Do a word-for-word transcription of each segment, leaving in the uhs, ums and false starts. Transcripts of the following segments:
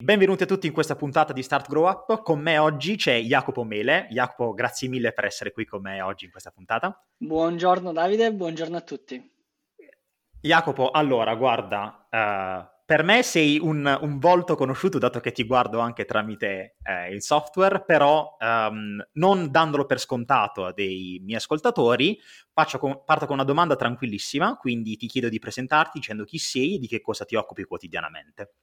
Benvenuti a tutti in questa puntata di Start Grow Up. Con me oggi c'è Jacopo Mele. Jacopo, grazie mille per essere qui con me oggi in questa puntata. Buongiorno Davide, buongiorno a tutti. Jacopo, allora, guarda, uh, per me sei un, un volto conosciuto, dato che ti guardo anche tramite eh, il software, però um, non dandolo per scontato a dei miei ascoltatori, faccio con, parto con una domanda tranquillissima, quindi ti chiedo di presentarti dicendo chi sei e di che cosa ti occupi quotidianamente.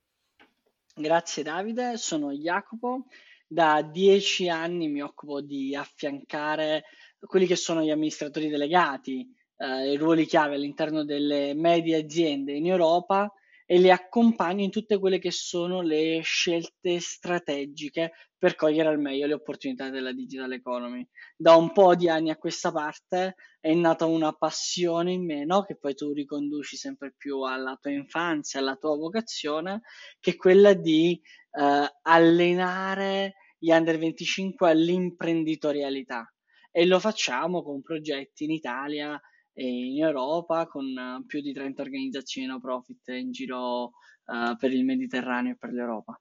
Grazie Davide, sono Jacopo, da dieci anni mi occupo di affiancare quelli che sono gli amministratori delegati, eh, i ruoli chiave all'interno delle medie aziende in Europa e li accompagno in tutte quelle che sono le scelte strategiche per cogliere al meglio le opportunità della digital economy. Da un po' di anni a questa parte è nata una passione in me, no? Che poi tu riconduci sempre più alla tua infanzia, alla tua vocazione, che è quella di eh, allenare gli under venticinque all'imprenditorialità, e lo facciamo con progetti in Italia e in Europa, con più di trenta organizzazioni no profit in giro uh, per il Mediterraneo e per l'Europa.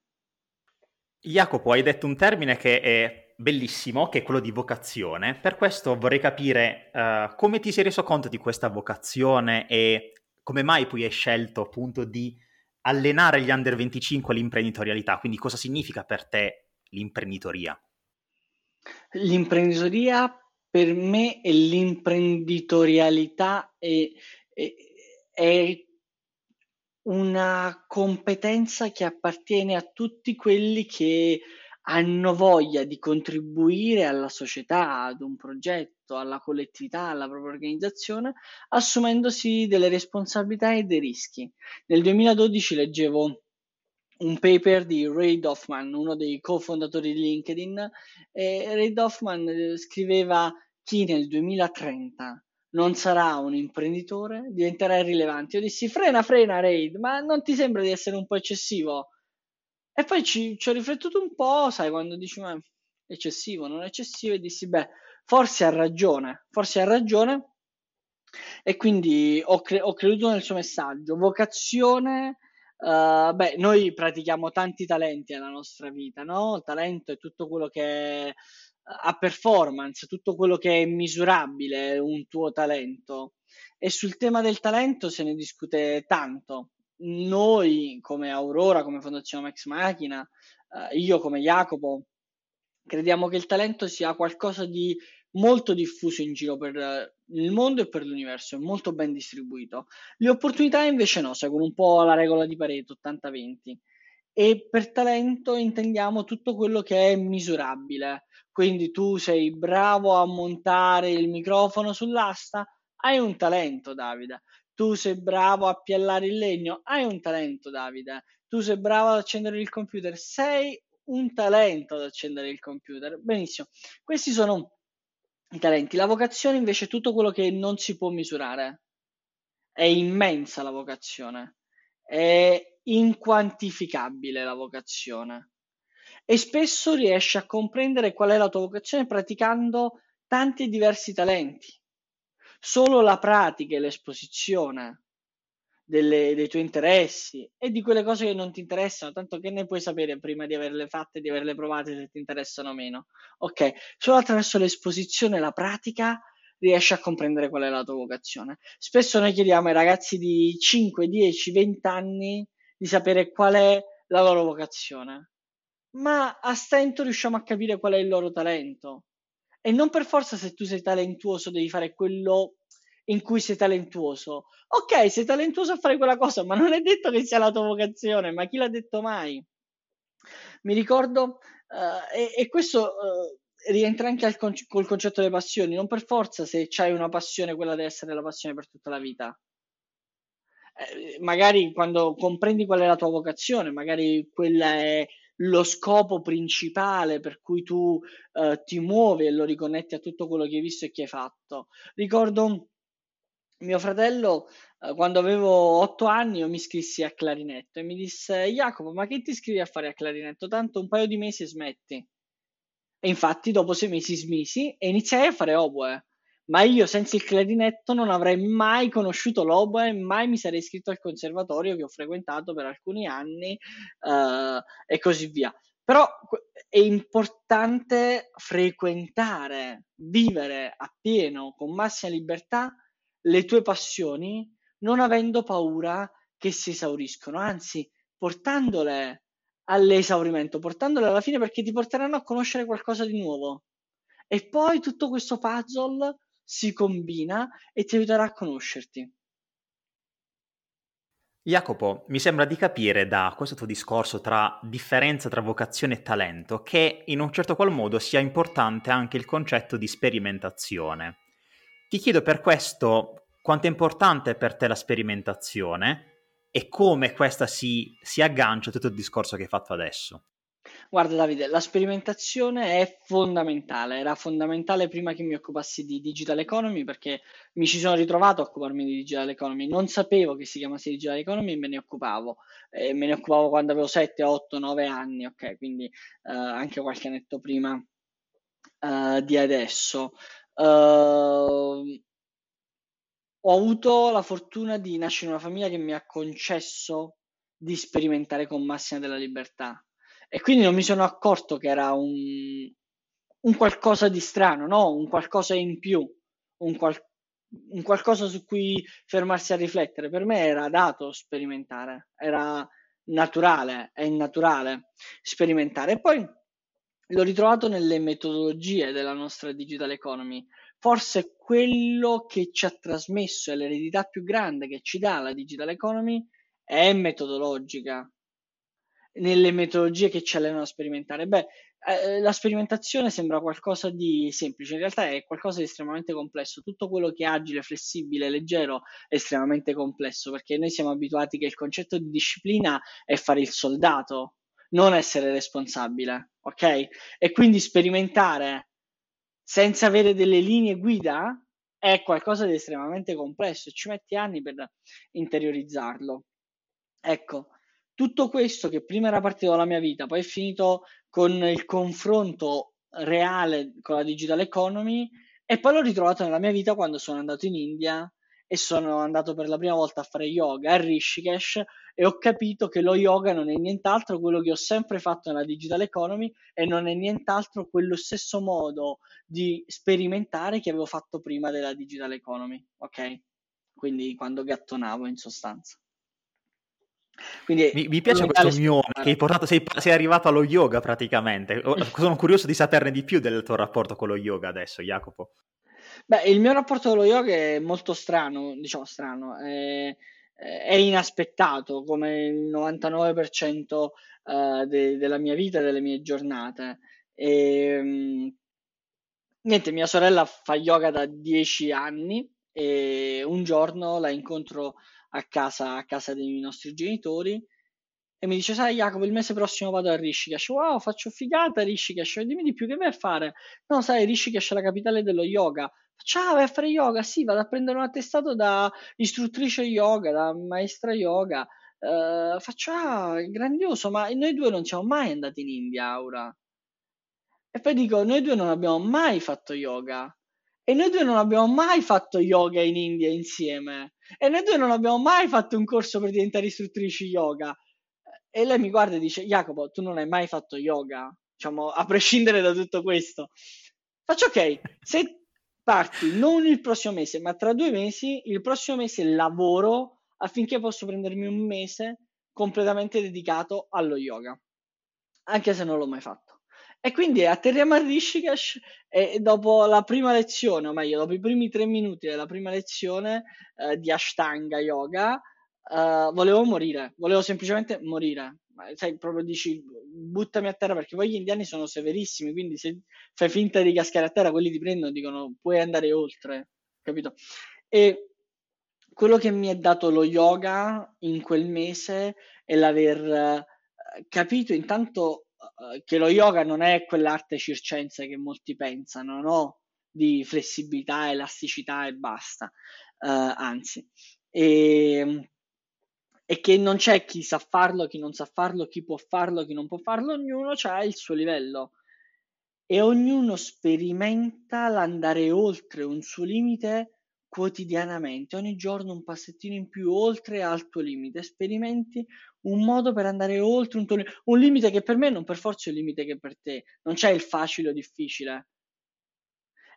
Jacopo, hai detto un termine che è bellissimo, che è quello di vocazione. Per questo vorrei capire uh, come ti sei reso conto di questa vocazione e come mai poi hai scelto appunto di allenare gli under venticinque all'imprenditorialità. Quindi cosa significa per te l'imprenditoria? L'imprenditoria per me è l'imprenditorialità, è, è, è una competenza che appartiene a tutti quelli che hanno voglia di contribuire alla società, ad un progetto, alla collettività, alla propria organizzazione, assumendosi delle responsabilità e dei rischi. Nel duemiladodici leggevo un paper di Reid Hoffman, uno dei cofondatori di LinkedIn, e Reid Hoffman scriveva: chi nel duemilatrenta non sarà un imprenditore diventerà irrilevante. Io dissi: frena, frena Reid, ma non ti sembra di essere un po' eccessivo? E poi ci, ci ho riflettuto un po', sai, quando dici ma eccessivo, non eccessivo, e dissi beh, forse ha ragione, forse ha ragione, e quindi ho, cre- ho creduto nel suo messaggio. Vocazione... Uh, beh, noi pratichiamo tanti talenti nella nostra vita, no? Il talento è tutto quello che ha performance, tutto quello che è misurabile, un tuo talento. E sul tema del talento se ne discute tanto. Noi, come Aurora, come Fondazione Max Machina, uh, io come Jacopo, crediamo che il talento sia qualcosa di molto diffuso in giro per il mondo e per l'universo, è molto ben distribuito. Le opportunità invece no, seguono un po' la regola di Pareto, ottanta venti, e per talento intendiamo tutto quello che è misurabile, quindi tu sei bravo a montare il microfono sull'asta, hai un talento Davide, tu sei bravo a piallare il legno, hai un talento Davide, tu sei bravo ad accendere il computer, sei un talento ad accendere il computer, benissimo, questi sono i talenti. La vocazione invece è tutto quello che non si può misurare. È immensa la vocazione, è inquantificabile la vocazione, e spesso riesci a comprendere qual è la tua vocazione praticando tanti diversi talenti. Solo la pratica e l'esposizione delle, dei tuoi interessi e di quelle cose che non ti interessano, tanto che ne puoi sapere prima di averle fatte, di averle provate, se ti interessano o meno. Ok, solo attraverso l'esposizione e la pratica riesci a comprendere qual è la tua vocazione. Spesso noi chiediamo ai ragazzi di cinque, dieci, venti anni di sapere qual è la loro vocazione, ma a stento riusciamo a capire qual è il loro talento. E non per forza, se tu sei talentuoso devi fare quello in cui sei talentuoso. Ok, sei talentuoso a fare quella cosa, ma non è detto che sia la tua vocazione, ma chi l'ha detto mai? Mi ricordo, uh, e, e questo uh, rientra anche al con- col concetto delle passioni. Non per forza, se c'hai una passione, quella deve essere la passione per tutta la vita. Eh, magari quando comprendi qual è la tua vocazione, magari quella è lo scopo principale per cui tu eh, ti muovi e lo riconnetti a tutto quello che hai visto e che hai fatto. Ricordo mio fratello, eh, quando avevo otto anni, io mi iscrissi a clarinetto e mi disse: Jacopo, ma che ti iscrivi a fare a clarinetto? Tanto un paio di mesi e smetti. E infatti dopo sei mesi smisi e iniziai a fare oboe. Ma io senza il clarinetto non avrei mai conosciuto l'oboe, mai mi sarei iscritto al conservatorio che ho frequentato per alcuni anni uh, e così via. Però è importante frequentare, vivere appieno, con massima libertà, le tue passioni, non avendo paura che si esauriscono, anzi portandole all'esaurimento, portandole alla fine, perché ti porteranno a conoscere qualcosa di nuovo. E poi tutto questo puzzle si combina e ti aiuterà a conoscerti. Jacopo, mi sembra di capire da questo tuo discorso tra differenza tra vocazione e talento che in un certo qual modo sia importante anche il concetto di sperimentazione. Ti chiedo per questo quanto è importante per te la sperimentazione e come questa si, si aggancia a tutto il discorso che hai fatto adesso. Guarda Davide, la sperimentazione è fondamentale, era fondamentale prima che mi occupassi di digital economy, perché mi ci sono ritrovato a occuparmi di digital economy, non sapevo che si chiamasse digital economy e me ne occupavo, eh, me ne occupavo quando avevo sette, otto, nove anni, ok, quindi eh, anche qualche annetto prima eh, di adesso. Uh, ho avuto la fortuna di nascere in una famiglia che mi ha concesso di sperimentare con massima della libertà. E quindi non mi sono accorto che era un, un qualcosa di strano, no? Un qualcosa in più, un, qual, un qualcosa su cui fermarsi a riflettere. Per me era dato sperimentare, era naturale, è naturale sperimentare. E poi l'ho ritrovato nelle metodologie della nostra digital economy. Forse quello che ci ha trasmesso è l'eredità più grande che ci dà la digital economy è metodologica. Nelle metodologie che ci allenano a sperimentare. Beh, eh, la sperimentazione sembra qualcosa di semplice, in realtà è qualcosa di estremamente complesso. Tutto quello che è agile, flessibile, leggero è estremamente complesso, perché noi siamo abituati che il concetto di disciplina è fare il soldato, non essere responsabile, ok? E quindi sperimentare senza avere delle linee guida è qualcosa di estremamente complesso e ci metti anni per interiorizzarlo. Ecco. Tutto questo che prima era partito dalla mia vita, poi è finito con il confronto reale con la digital economy e poi l'ho ritrovato nella mia vita quando sono andato in India e sono andato per la prima volta a fare yoga a Rishikesh e ho capito che lo yoga non è nient'altro quello che ho sempre fatto nella digital economy e non è nient'altro quello stesso modo di sperimentare che avevo fatto prima della digital economy, ok? Quindi quando gattonavo in sostanza. Quindi mi, mi piace questo unione che hai portato, sei, sei arrivato allo yoga praticamente. Sono curioso di saperne di più del tuo rapporto con lo yoga adesso, Jacopo. Beh, il mio rapporto con lo yoga è molto strano, diciamo strano, è, è inaspettato come il novantanove per cento uh, de, della mia vita e delle mie giornate. E, um, niente, mia sorella fa yoga da dieci anni e un giorno la incontro a casa, a casa dei nostri genitori e mi dice: sai Jacopo, il mese prossimo vado a Rishikesh. Wow, faccio figata a Rishikesh, dimmi di più, che vai a fare? No, sai, Rishikesh è la capitale dello yoga. Ciao, vai a fare yoga? Sì, vado a prendere un attestato da istruttrice yoga, da maestra yoga. Uh, faccio, ah, grandioso, ma noi due non siamo mai andati in India, Aura. E poi dico, noi due non abbiamo mai fatto yoga. E noi due non abbiamo mai fatto yoga in India insieme. E noi due non abbiamo mai fatto un corso per diventare istruttrici yoga. E lei mi guarda e dice: Jacopo, tu non hai mai fatto yoga? Diciamo, a prescindere da tutto questo. Faccio ok, se parti non il prossimo mese, ma tra due mesi, il prossimo mese lavoro affinché posso prendermi un mese completamente dedicato allo yoga. Anche se non l'ho mai fatto. E quindi atterriamo a Rishikesh e dopo la prima lezione, o meglio, dopo i primi tre minuti della prima lezione eh, di Ashtanga Yoga, eh, volevo morire, volevo semplicemente morire. Sai, proprio dici, buttami a terra, perché poi gli indiani sono severissimi, quindi se fai finta di cascare a terra, quelli ti prendono e dicono puoi andare oltre, capito? E quello che mi è dato lo yoga in quel mese è l'aver capito intanto uh, che lo yoga non è quell'arte circense che molti pensano, no? Di flessibilità, elasticità e basta, uh, anzi, e, e che non c'è chi sa farlo, chi non sa farlo, chi può farlo, chi non può farlo, ognuno ha il suo livello e ognuno sperimenta l'andare oltre un suo limite quotidianamente, ogni giorno un passettino in più oltre al tuo limite, sperimenti un modo per andare oltre un tuo limite, un limite che per me non per forza è il limite che per te, non c'è il facile o difficile.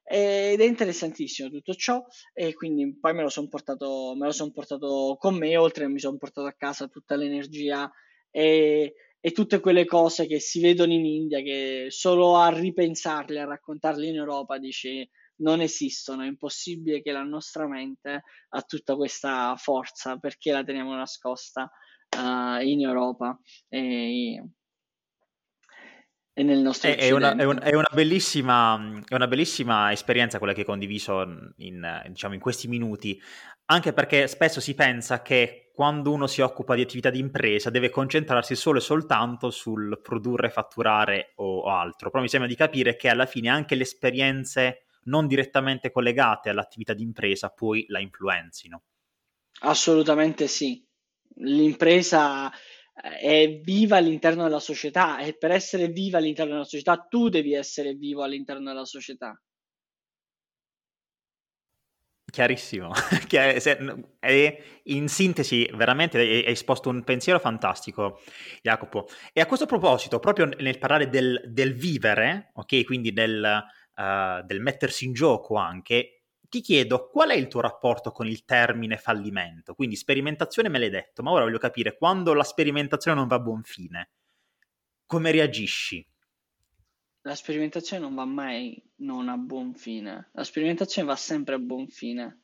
Ed è interessantissimo tutto ciò, e quindi poi me lo sono portato, me lo sono portato con me, oltre che mi sono portato a casa tutta l'energia e, e tutte quelle cose che si vedono in India, che solo a ripensarle, a raccontarle in Europa, dici non esistono, è impossibile che la nostra mente ha tutta questa forza, perché la teniamo nascosta uh, in Europa e, e nel nostro è, è, una, è, un, è, una bellissima, è una bellissima esperienza quella che hai condiviso in, diciamo, in questi minuti, anche perché spesso si pensa che quando uno si occupa di attività di impresa deve concentrarsi solo e soltanto sul produrre, fatturare o, o altro, però mi sembra di capire che alla fine anche le esperienze non direttamente collegate all'attività di impresa poi la influenzino. Assolutamente sì, l'impresa è viva all'interno della società e per essere viva all'interno della società tu devi essere vivo all'interno della società. Chiarissimo, in sintesi veramente hai esposto un pensiero fantastico, Jacopo, e a questo proposito proprio nel parlare del, del vivere, ok, quindi del, uh, del mettersi in gioco anche, ti chiedo qual è il tuo rapporto con il termine fallimento? Quindi sperimentazione me l'hai detto, ma ora voglio capire quando la sperimentazione non va a buon fine, come reagisci? La sperimentazione non va mai non a buon fine, la sperimentazione va sempre a buon fine.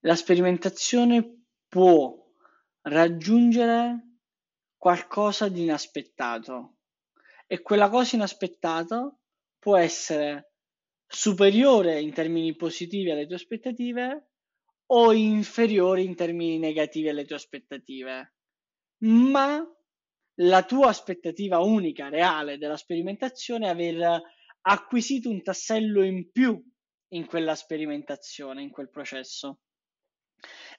La sperimentazione può raggiungere qualcosa di inaspettato e quella cosa inaspettata può essere superiore in termini positivi alle tue aspettative o inferiore in termini negativi alle tue aspettative, ma la tua aspettativa unica, reale della sperimentazione è aver acquisito un tassello in più in quella sperimentazione, in quel processo.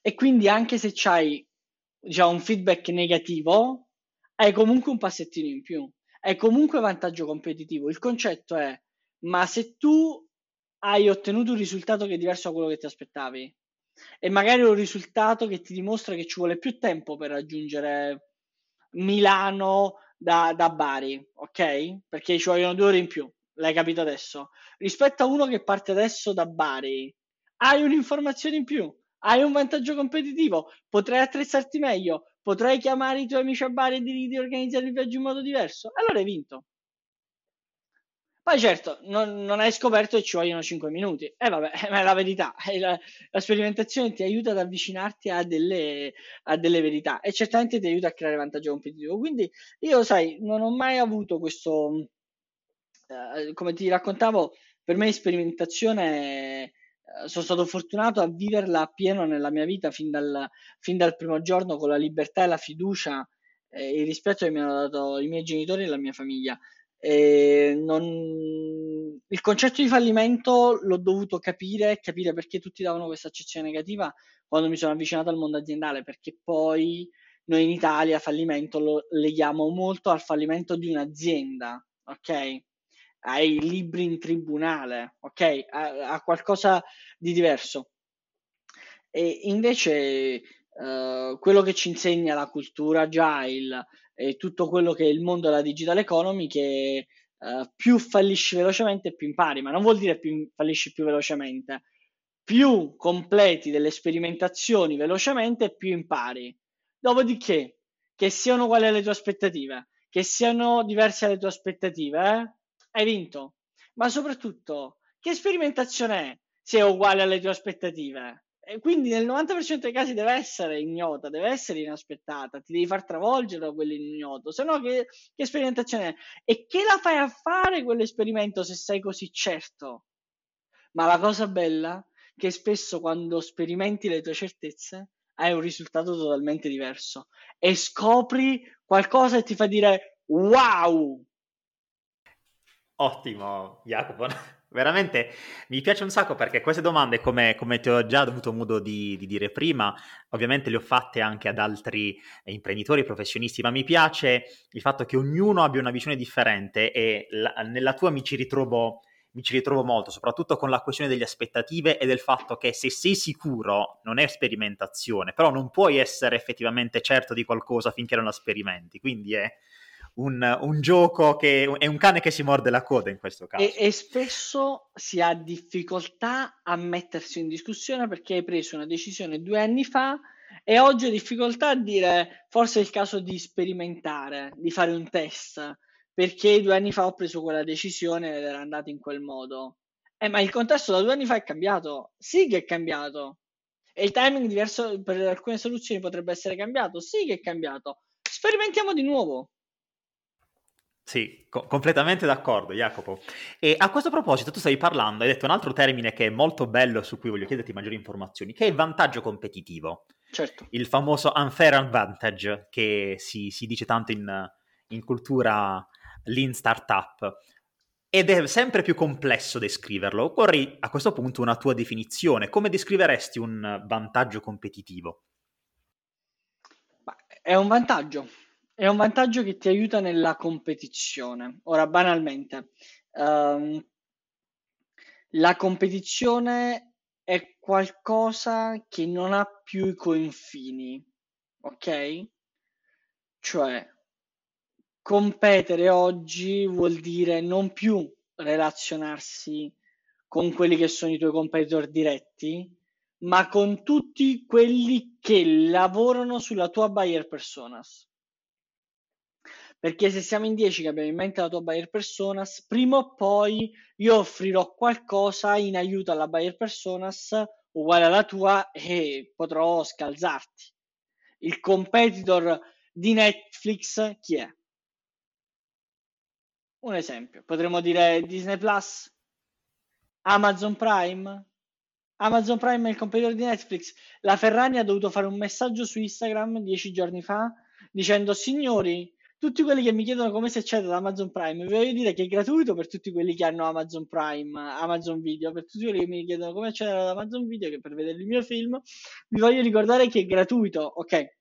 E quindi anche se c'hai già un feedback negativo, hai comunque un passettino in più, hai comunque vantaggio competitivo. Il concetto è: ma se tu hai ottenuto un risultato che è diverso da quello che ti aspettavi, e magari un risultato che ti dimostra che ci vuole più tempo per raggiungere Milano da, da Bari, ok? Perché ci vogliono due ore in più, l'hai capito adesso? Rispetto a uno che parte adesso da Bari, hai un'informazione in più, hai un vantaggio competitivo, potrai attrezzarti meglio, potrai chiamare i tuoi amici a Bari e dirgli organizzare il viaggio in modo diverso, allora hai vinto. Poi certo, non, non hai scoperto e ci vogliono cinque minuti. E eh vabbè, ma è la verità. La, la sperimentazione ti aiuta ad avvicinarti a delle, a delle verità e certamente ti aiuta a creare vantaggio competitivo. Quindi io, sai, non ho mai avuto questo... Eh, come ti raccontavo, per me sperimentazione... Eh, sono stato fortunato a viverla appieno nella mia vita fin dal, fin dal primo giorno, con la libertà e la fiducia e il rispetto che mi hanno dato i miei genitori e la mia famiglia. E non... il concetto di fallimento l'ho dovuto capire, capire perché tutti davano questa accezione negativa quando mi sono avvicinato al mondo aziendale, perché poi noi in Italia fallimento lo leghiamo molto al fallimento di un'azienda, ok? Ai libri in tribunale, ok? A, a qualcosa di diverso. E invece eh, quello che ci insegna la cultura agile e tutto quello che è il mondo della digital economy, che uh, più fallisci velocemente più impari, ma non vuol dire più fallisci più velocemente, più completi delle sperimentazioni velocemente più impari, dopodiché che siano uguali alle tue aspettative, che siano diverse alle tue aspettative, eh, hai vinto. Ma soprattutto, che sperimentazione è se è uguale alle tue aspettative? E quindi nel novanta per cento dei casi deve essere ignota, deve essere inaspettata, ti devi far travolgere da quell'ignoto, se no che, che sperimentazione è? E che la fai a fare quell'esperimento se sei così certo? Ma la cosa bella è che spesso quando sperimenti le tue certezze hai un risultato totalmente diverso e scopri qualcosa e ti fa dire wow. Ottimo, Jacopo. Veramente mi piace un sacco, perché queste domande, come, come ti ho già avuto modo di, di dire prima, ovviamente le ho fatte anche ad altri imprenditori, professionisti, ma mi piace il fatto che ognuno abbia una visione differente e la, nella tua mi ci ritrovo mi ci ritrovo molto, soprattutto con la questione delle aspettative e del fatto che se sei sicuro, non è sperimentazione, però non puoi essere effettivamente certo di qualcosa finché non la sperimenti, quindi è un, un gioco che è un cane che si morde la coda in questo caso. E, e spesso si ha difficoltà a mettersi in discussione perché hai preso una decisione due anni fa e oggi ho difficoltà a dire forse è il caso di sperimentare, di fare un test, perché due anni fa ho preso quella decisione ed era andata in quel modo. Eh, ma il contesto da due anni fa è cambiato? Sì che è cambiato. E il timing diverso per alcune soluzioni potrebbe essere cambiato? Sì che è cambiato. Sperimentiamo di nuovo. Sì, co- completamente d'accordo, Jacopo. E a questo proposito tu stavi parlando, hai detto un altro termine che è molto bello, su cui voglio chiederti maggiori informazioni, che è il vantaggio competitivo. Certo. Il famoso unfair advantage che si, si dice tanto in, in cultura lean startup, ed è sempre più complesso descriverlo. Vorrei a questo punto una tua definizione. Come descriveresti un vantaggio competitivo? È un vantaggio. È un vantaggio che ti aiuta nella competizione. Ora, banalmente, um, la competizione è qualcosa che non ha più i confini, ok? Cioè, competere oggi vuol dire non più relazionarsi con quelli che sono i tuoi competitor diretti, ma con tutti quelli che lavorano sulla tua buyer personas. Perché se siamo in dieci che abbiamo in mente la tua buyer personas, prima o poi io offrirò qualcosa in aiuto alla buyer personas uguale alla tua e potrò scalzarti. Il competitor di Netflix chi è? Un esempio, potremmo dire Disney Plus, Amazon Prime. Amazon Prime è il competitor di Netflix. La Ferragni ha dovuto fare un messaggio su Instagram dieci giorni fa dicendo: signori, tutti quelli che mi chiedono come si accede ad Amazon Prime, vi voglio dire che è gratuito per tutti quelli che hanno Amazon Prime, Amazon Video, per tutti quelli che mi chiedono come accedere ad Amazon Video, che per vedere il mio film, vi voglio ricordare che è gratuito, ok?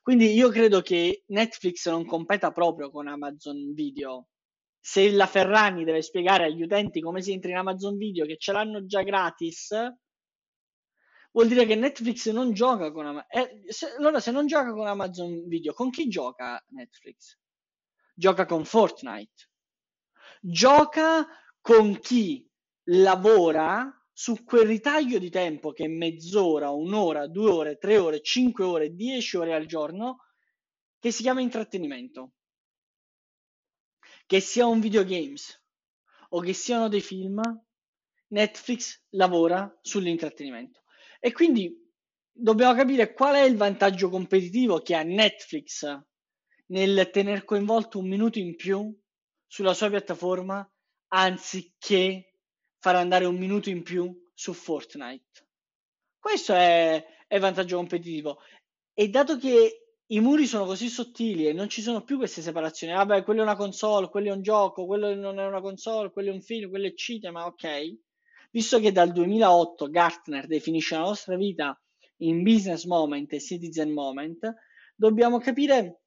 Quindi io credo che Netflix non competa proprio con Amazon Video. Se la Ferragni deve spiegare agli utenti come si entra in Amazon Video, che ce l'hanno già gratis, vuol dire che Netflix non gioca con Amazon. Eh, se, allora, se non gioca con Amazon Video, con chi gioca Netflix? Gioca con Fortnite. Gioca con chi lavora su quel ritaglio di tempo che è mezz'ora, un'ora, due ore, tre ore, cinque ore, dieci ore al giorno, che si chiama intrattenimento. Che sia un videogames o che siano dei film, Netflix lavora sull'intrattenimento. E quindi dobbiamo capire qual è il vantaggio competitivo che ha Netflix nel tener coinvolto un minuto in più sulla sua piattaforma, anziché far andare un minuto in più su Fortnite. Questo è, è vantaggio competitivo. E dato che i muri sono così sottili e non ci sono più queste separazioni, vabbè, ah quello è una console, quello è un gioco, quello non è una console, quello è un film, quello è cinema, ok? Visto che dal duemilaotto Gartner definisce la nostra vita in business moment e citizen moment, dobbiamo capire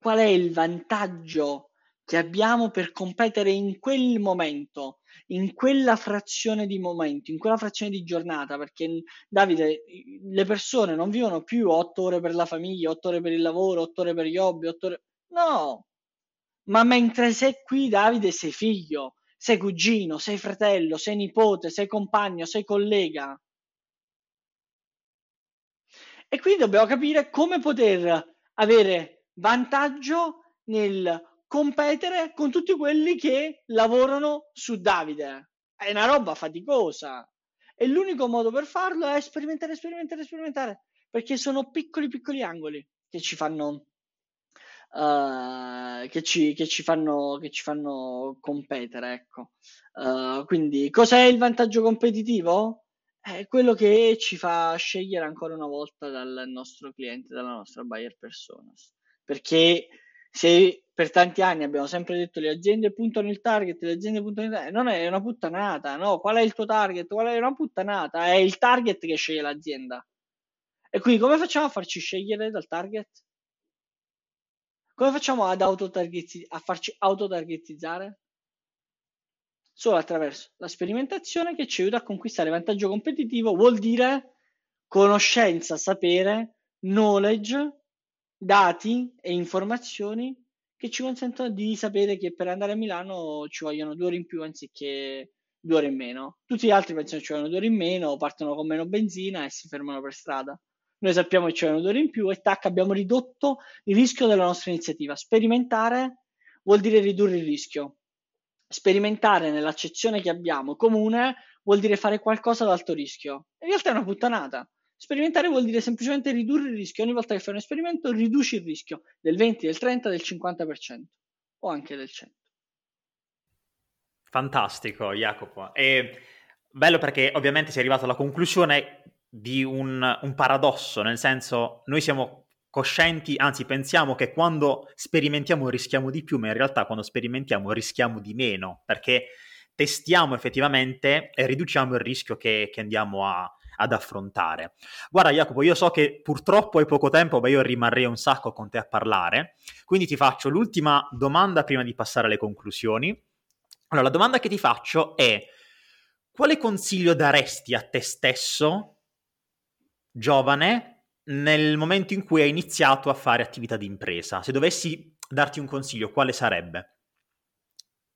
qual è il vantaggio che abbiamo per competere in quel momento, in quella frazione di momento, in quella frazione di giornata, perché, Davide, le persone non vivono più otto ore per la famiglia, otto ore per il lavoro, otto ore per gli hobby, otto ore... No! Ma mentre sei qui, Davide, sei figlio, sei cugino, sei fratello, sei nipote, sei compagno, sei collega. E quindi dobbiamo capire come poter avere vantaggio nel competere con tutti quelli che lavorano su Davide. È una roba faticosa e l'unico modo per farlo è sperimentare, sperimentare, sperimentare, perché sono piccoli piccoli angoli che ci fanno uh, che ci che ci fanno che ci fanno competere, ecco. Uh, quindi cos'è il vantaggio competitivo? È quello che ci fa scegliere ancora una volta dal nostro cliente, dalla nostra buyer personas. Perché se per tanti anni abbiamo sempre detto le aziende puntano il target, le aziende puntano il target, non è una puttanata, no? Qual è il tuo target? Qual è una puttanata? È il target che sceglie l'azienda. E quindi come facciamo a farci scegliere dal target? Come facciamo ad autotargetiz- a farci autotargetizzare? Solo attraverso la sperimentazione che ci aiuta a conquistare vantaggio competitivo, vuol dire conoscenza, sapere, knowledge, dati e informazioni che ci consentono di sapere che per andare a Milano ci vogliono due ore in più anziché due ore in meno. Tutti gli altri pensano che ci vogliono due ore in meno, partono con meno benzina e si fermano per strada. Noi sappiamo che ci vogliono due ore in più e tac, abbiamo ridotto il rischio della nostra iniziativa. Sperimentare vuol dire ridurre il rischio. Sperimentare nell'accezione che abbiamo comune vuol dire fare qualcosa ad alto rischio. In realtà è una puttanata. Sperimentare vuol dire semplicemente ridurre il rischio. Ogni volta che fai un esperimento riduci il rischio del venti, del trenta, del cinquanta per cento o anche del cento. Fantastico, Jacopo. E bello perché ovviamente sei arrivato alla conclusione di un, un paradosso, nel senso noi siamo coscienti, anzi pensiamo che quando sperimentiamo rischiamo di più, ma in realtà quando sperimentiamo rischiamo di meno, perché testiamo effettivamente e riduciamo il rischio che, che andiamo a, ad affrontare. Guarda Jacopo, io so che purtroppo hai poco tempo, ma io rimarrei un sacco con te a parlare, quindi ti faccio l'ultima domanda prima di passare alle conclusioni. Allora, la domanda che ti faccio è: quale consiglio daresti a te stesso, giovane, nel momento in cui hai iniziato a fare attività di impresa? Se dovessi darti un consiglio, quale sarebbe?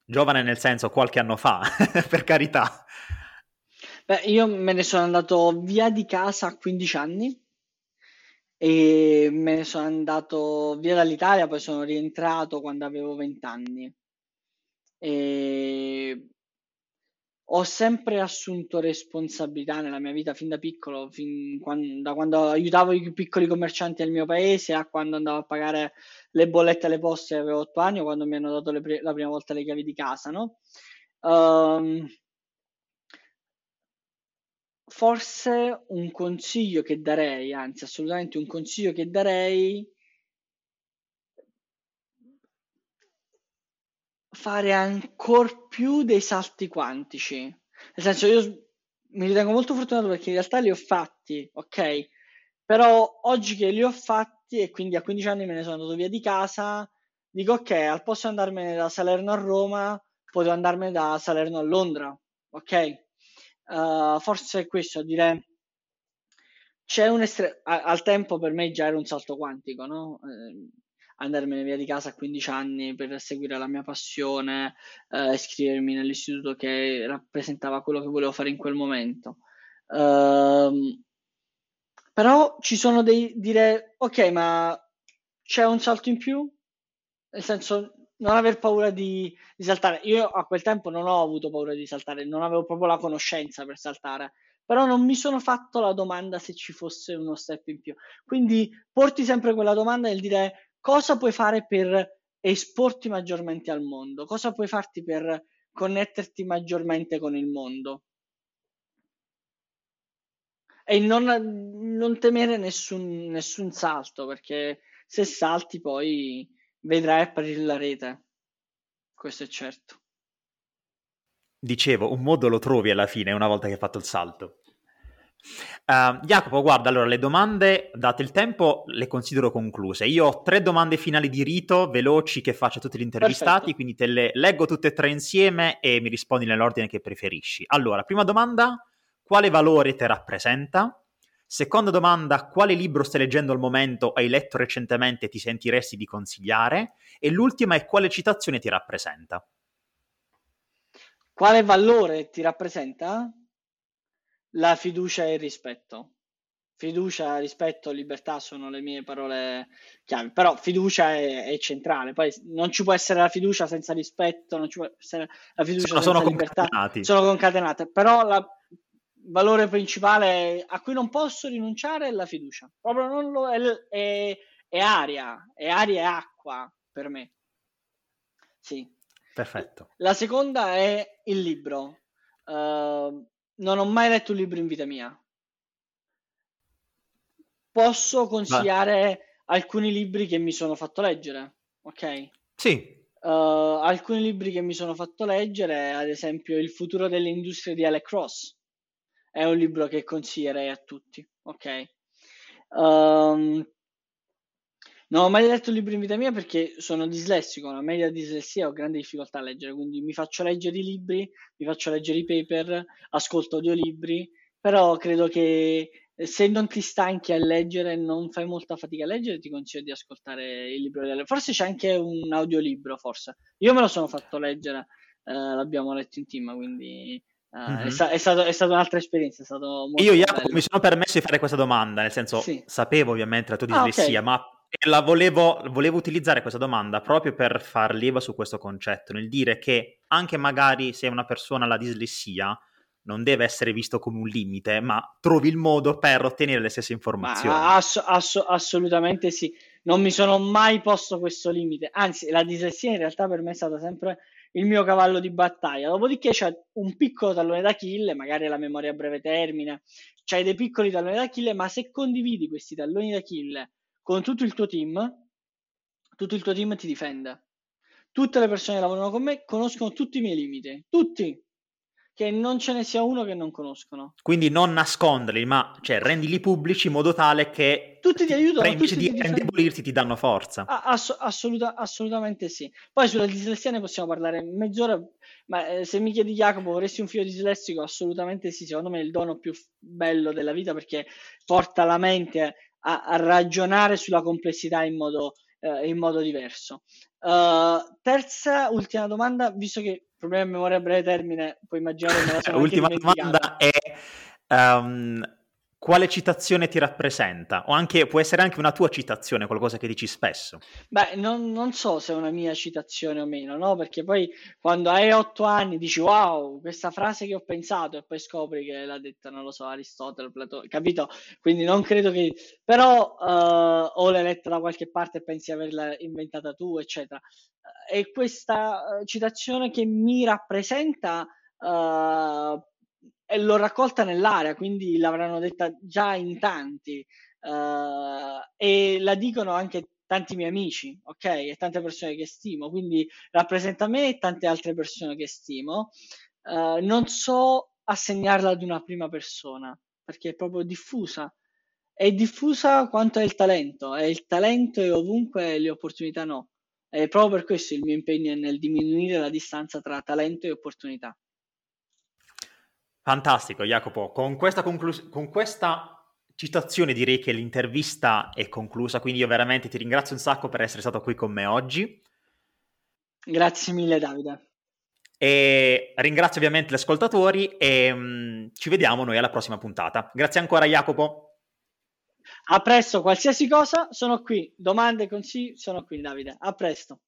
Giovane nel senso qualche anno fa, per carità. Beh, io me ne sono andato via di casa a quindici anni e me ne sono andato via dall'Italia, poi sono rientrato quando avevo venti anni. E ho sempre assunto responsabilità nella mia vita fin da piccolo, fin quando, da quando aiutavo i piccoli commercianti del mio paese a quando andavo a pagare le bollette alle poste, avevo otto anni, quando mi hanno dato le pre- la prima volta le chiavi di casa, no? Um, forse un consiglio che darei, anzi assolutamente un consiglio che darei, fare ancor più dei salti quantici, nel senso io mi ritengo molto fortunato perché in realtà li ho fatti, ok, però oggi che li ho fatti e quindi a quindici anni me ne sono andato via di casa, dico ok, al posto di andarmene da Salerno a Roma potevo andarmene da Salerno a Londra, ok, uh, forse è questo, dire c'è un estre- a- al tempo per me già era un salto quantico, no? Eh, andarmene via di casa a quindici anni per seguire la mia passione, eh, iscrivermi nell'istituto che rappresentava quello che volevo fare in quel momento. Ehm, però ci sono dei dire, ok, ma c'è un salto in più? Nel senso, non aver paura di, di saltare. Io a quel tempo non ho avuto paura di saltare, non avevo proprio la conoscenza per saltare. Però non mi sono fatto la domanda se ci fosse uno step in più. Quindi porti sempre quella domanda nel dire: cosa puoi fare per esporti maggiormente al mondo? Cosa puoi farti per connetterti maggiormente con il mondo? E non, non temere nessun, nessun salto, perché se salti poi vedrai apparire la rete. Questo è certo. Dicevo, un modo lo trovi alla fine, una volta che hai fatto il salto. Uh, Jacopo, guarda, allora le domande, dato il tempo, le considero concluse. Io ho tre domande finali di rito, veloci, che faccio a tutti gli intervistati. Perfetto. Quindi te le leggo tutte e tre insieme e mi rispondi nell'ordine che preferisci. Allora, prima domanda: quale valore te rappresenta? Seconda domanda: quale libro stai leggendo al momento, hai letto recentemente e ti sentiresti di consigliare? E l'ultima è: quale citazione ti rappresenta? Quale valore ti rappresenta? La fiducia e il rispetto. Fiducia, rispetto, libertà sono le mie parole chiave, però fiducia è, è centrale. Poi non ci può essere la fiducia senza rispetto, non ci può essere la fiducia sono, senza sono libertà. Concatenati. Sono concatenate, però il valore principale a cui non posso rinunciare è la fiducia. Proprio non lo è, è, è aria, è aria e acqua per me. Sì. Perfetto. La seconda è il libro. Uh, non ho mai letto un libro in vita mia. Posso consigliare Beh. alcuni libri che mi sono fatto leggere, ok? Sì. Uh, alcuni libri che mi sono fatto leggere, ad esempio Il futuro delle industrie di Alec Ross, è un libro che consiglierei a tutti, ok? Um, non ho mai letto un libro in vita mia perché sono dislessico, ho una media dislessia, ho grande difficoltà a leggere, quindi mi faccio leggere i libri, mi faccio leggere i paper, ascolto audiolibri, però credo che... se non ti stanchi a leggere, non fai molta fatica a leggere, ti consiglio di ascoltare il libro delle... Forse c'è anche un audiolibro, forse. Io me lo sono fatto leggere, eh, l'abbiamo letto in team, quindi eh, mm-hmm. è, sta- è, stato, è stata un'altra esperienza. È stato molto Io, Jacopo, mi sono permesso di fare questa domanda, nel senso, sì. sapevo ovviamente la tua dislessia, ah, okay. ma la volevo, volevo utilizzare questa domanda proprio per far leva su questo concetto, nel dire che anche magari se una persona ha la dislessia, non deve essere visto come un limite, ma trovi il modo per ottenere le stesse informazioni. Ass- ass- assolutamente sì. Non mi sono mai posto questo limite. Anzi, la dislessia in realtà per me è stata sempre il mio cavallo di battaglia. Dopodiché c'è un piccolo tallone d'Achille, magari la memoria a breve termine, c'hai dei piccoli talloni d'Achille, ma se condividi questi talloni d'Achille con tutto il tuo team, tutto il tuo team ti difende. Tutte le persone che lavorano con me conoscono tutti i miei limiti. Tutti! Che non ce ne sia uno che non conoscono. Quindi non nasconderli, ma cioè, rendili pubblici in modo tale che tutti ti aiutano, invece tutti di ti indebolirti ti danno forza. Ass- assoluta- assolutamente sì. Poi sulla dislessia ne possiamo parlare mezz'ora, ma eh, se mi chiedi Jacopo vorresti un figlio dislessico? Assolutamente sì, secondo me è il dono più bello della vita perché porta la mente a, a ragionare sulla complessità in modo, eh, in modo diverso. Uh, terza, ultima domanda, visto che problema di memoria a breve termine, puoi immaginare me la sono L'ultima domanda è um, quale citazione ti rappresenta? O anche può essere anche una tua citazione, qualcosa che dici spesso. Beh, non, non so se è una mia citazione o meno, no? Perché poi quando hai otto anni dici wow, questa frase che ho pensato e poi scopri che l'ha detta, non lo so, Aristotele, Platone, capito? Quindi non credo che... Però uh, o l'hai letta da qualche parte e pensi di averla inventata tu, eccetera. E questa citazione che mi rappresenta uh, e l'ho raccolta nell'area, quindi l'avranno detta già in tanti uh, e la dicono anche tanti miei amici, ok? E tante persone che stimo, quindi rappresenta me e tante altre persone che stimo. Uh, non so assegnarla ad una prima persona perché è proprio diffusa. È diffusa quanto è il talento, è il talento e ovunque le opportunità no. E proprio per questo il mio impegno è nel diminuire la distanza tra talento e opportunità. Fantastico, Jacopo. Con questa, conclus- con questa citazione direi che l'intervista è conclusa, quindi io veramente ti ringrazio un sacco per essere stato qui con me oggi. Grazie mille, Davide. E ringrazio ovviamente gli ascoltatori e mh, ci vediamo noi alla prossima puntata. Grazie ancora, Jacopo. A presto, qualsiasi cosa sono qui, domande e consigli sono qui Davide, a presto.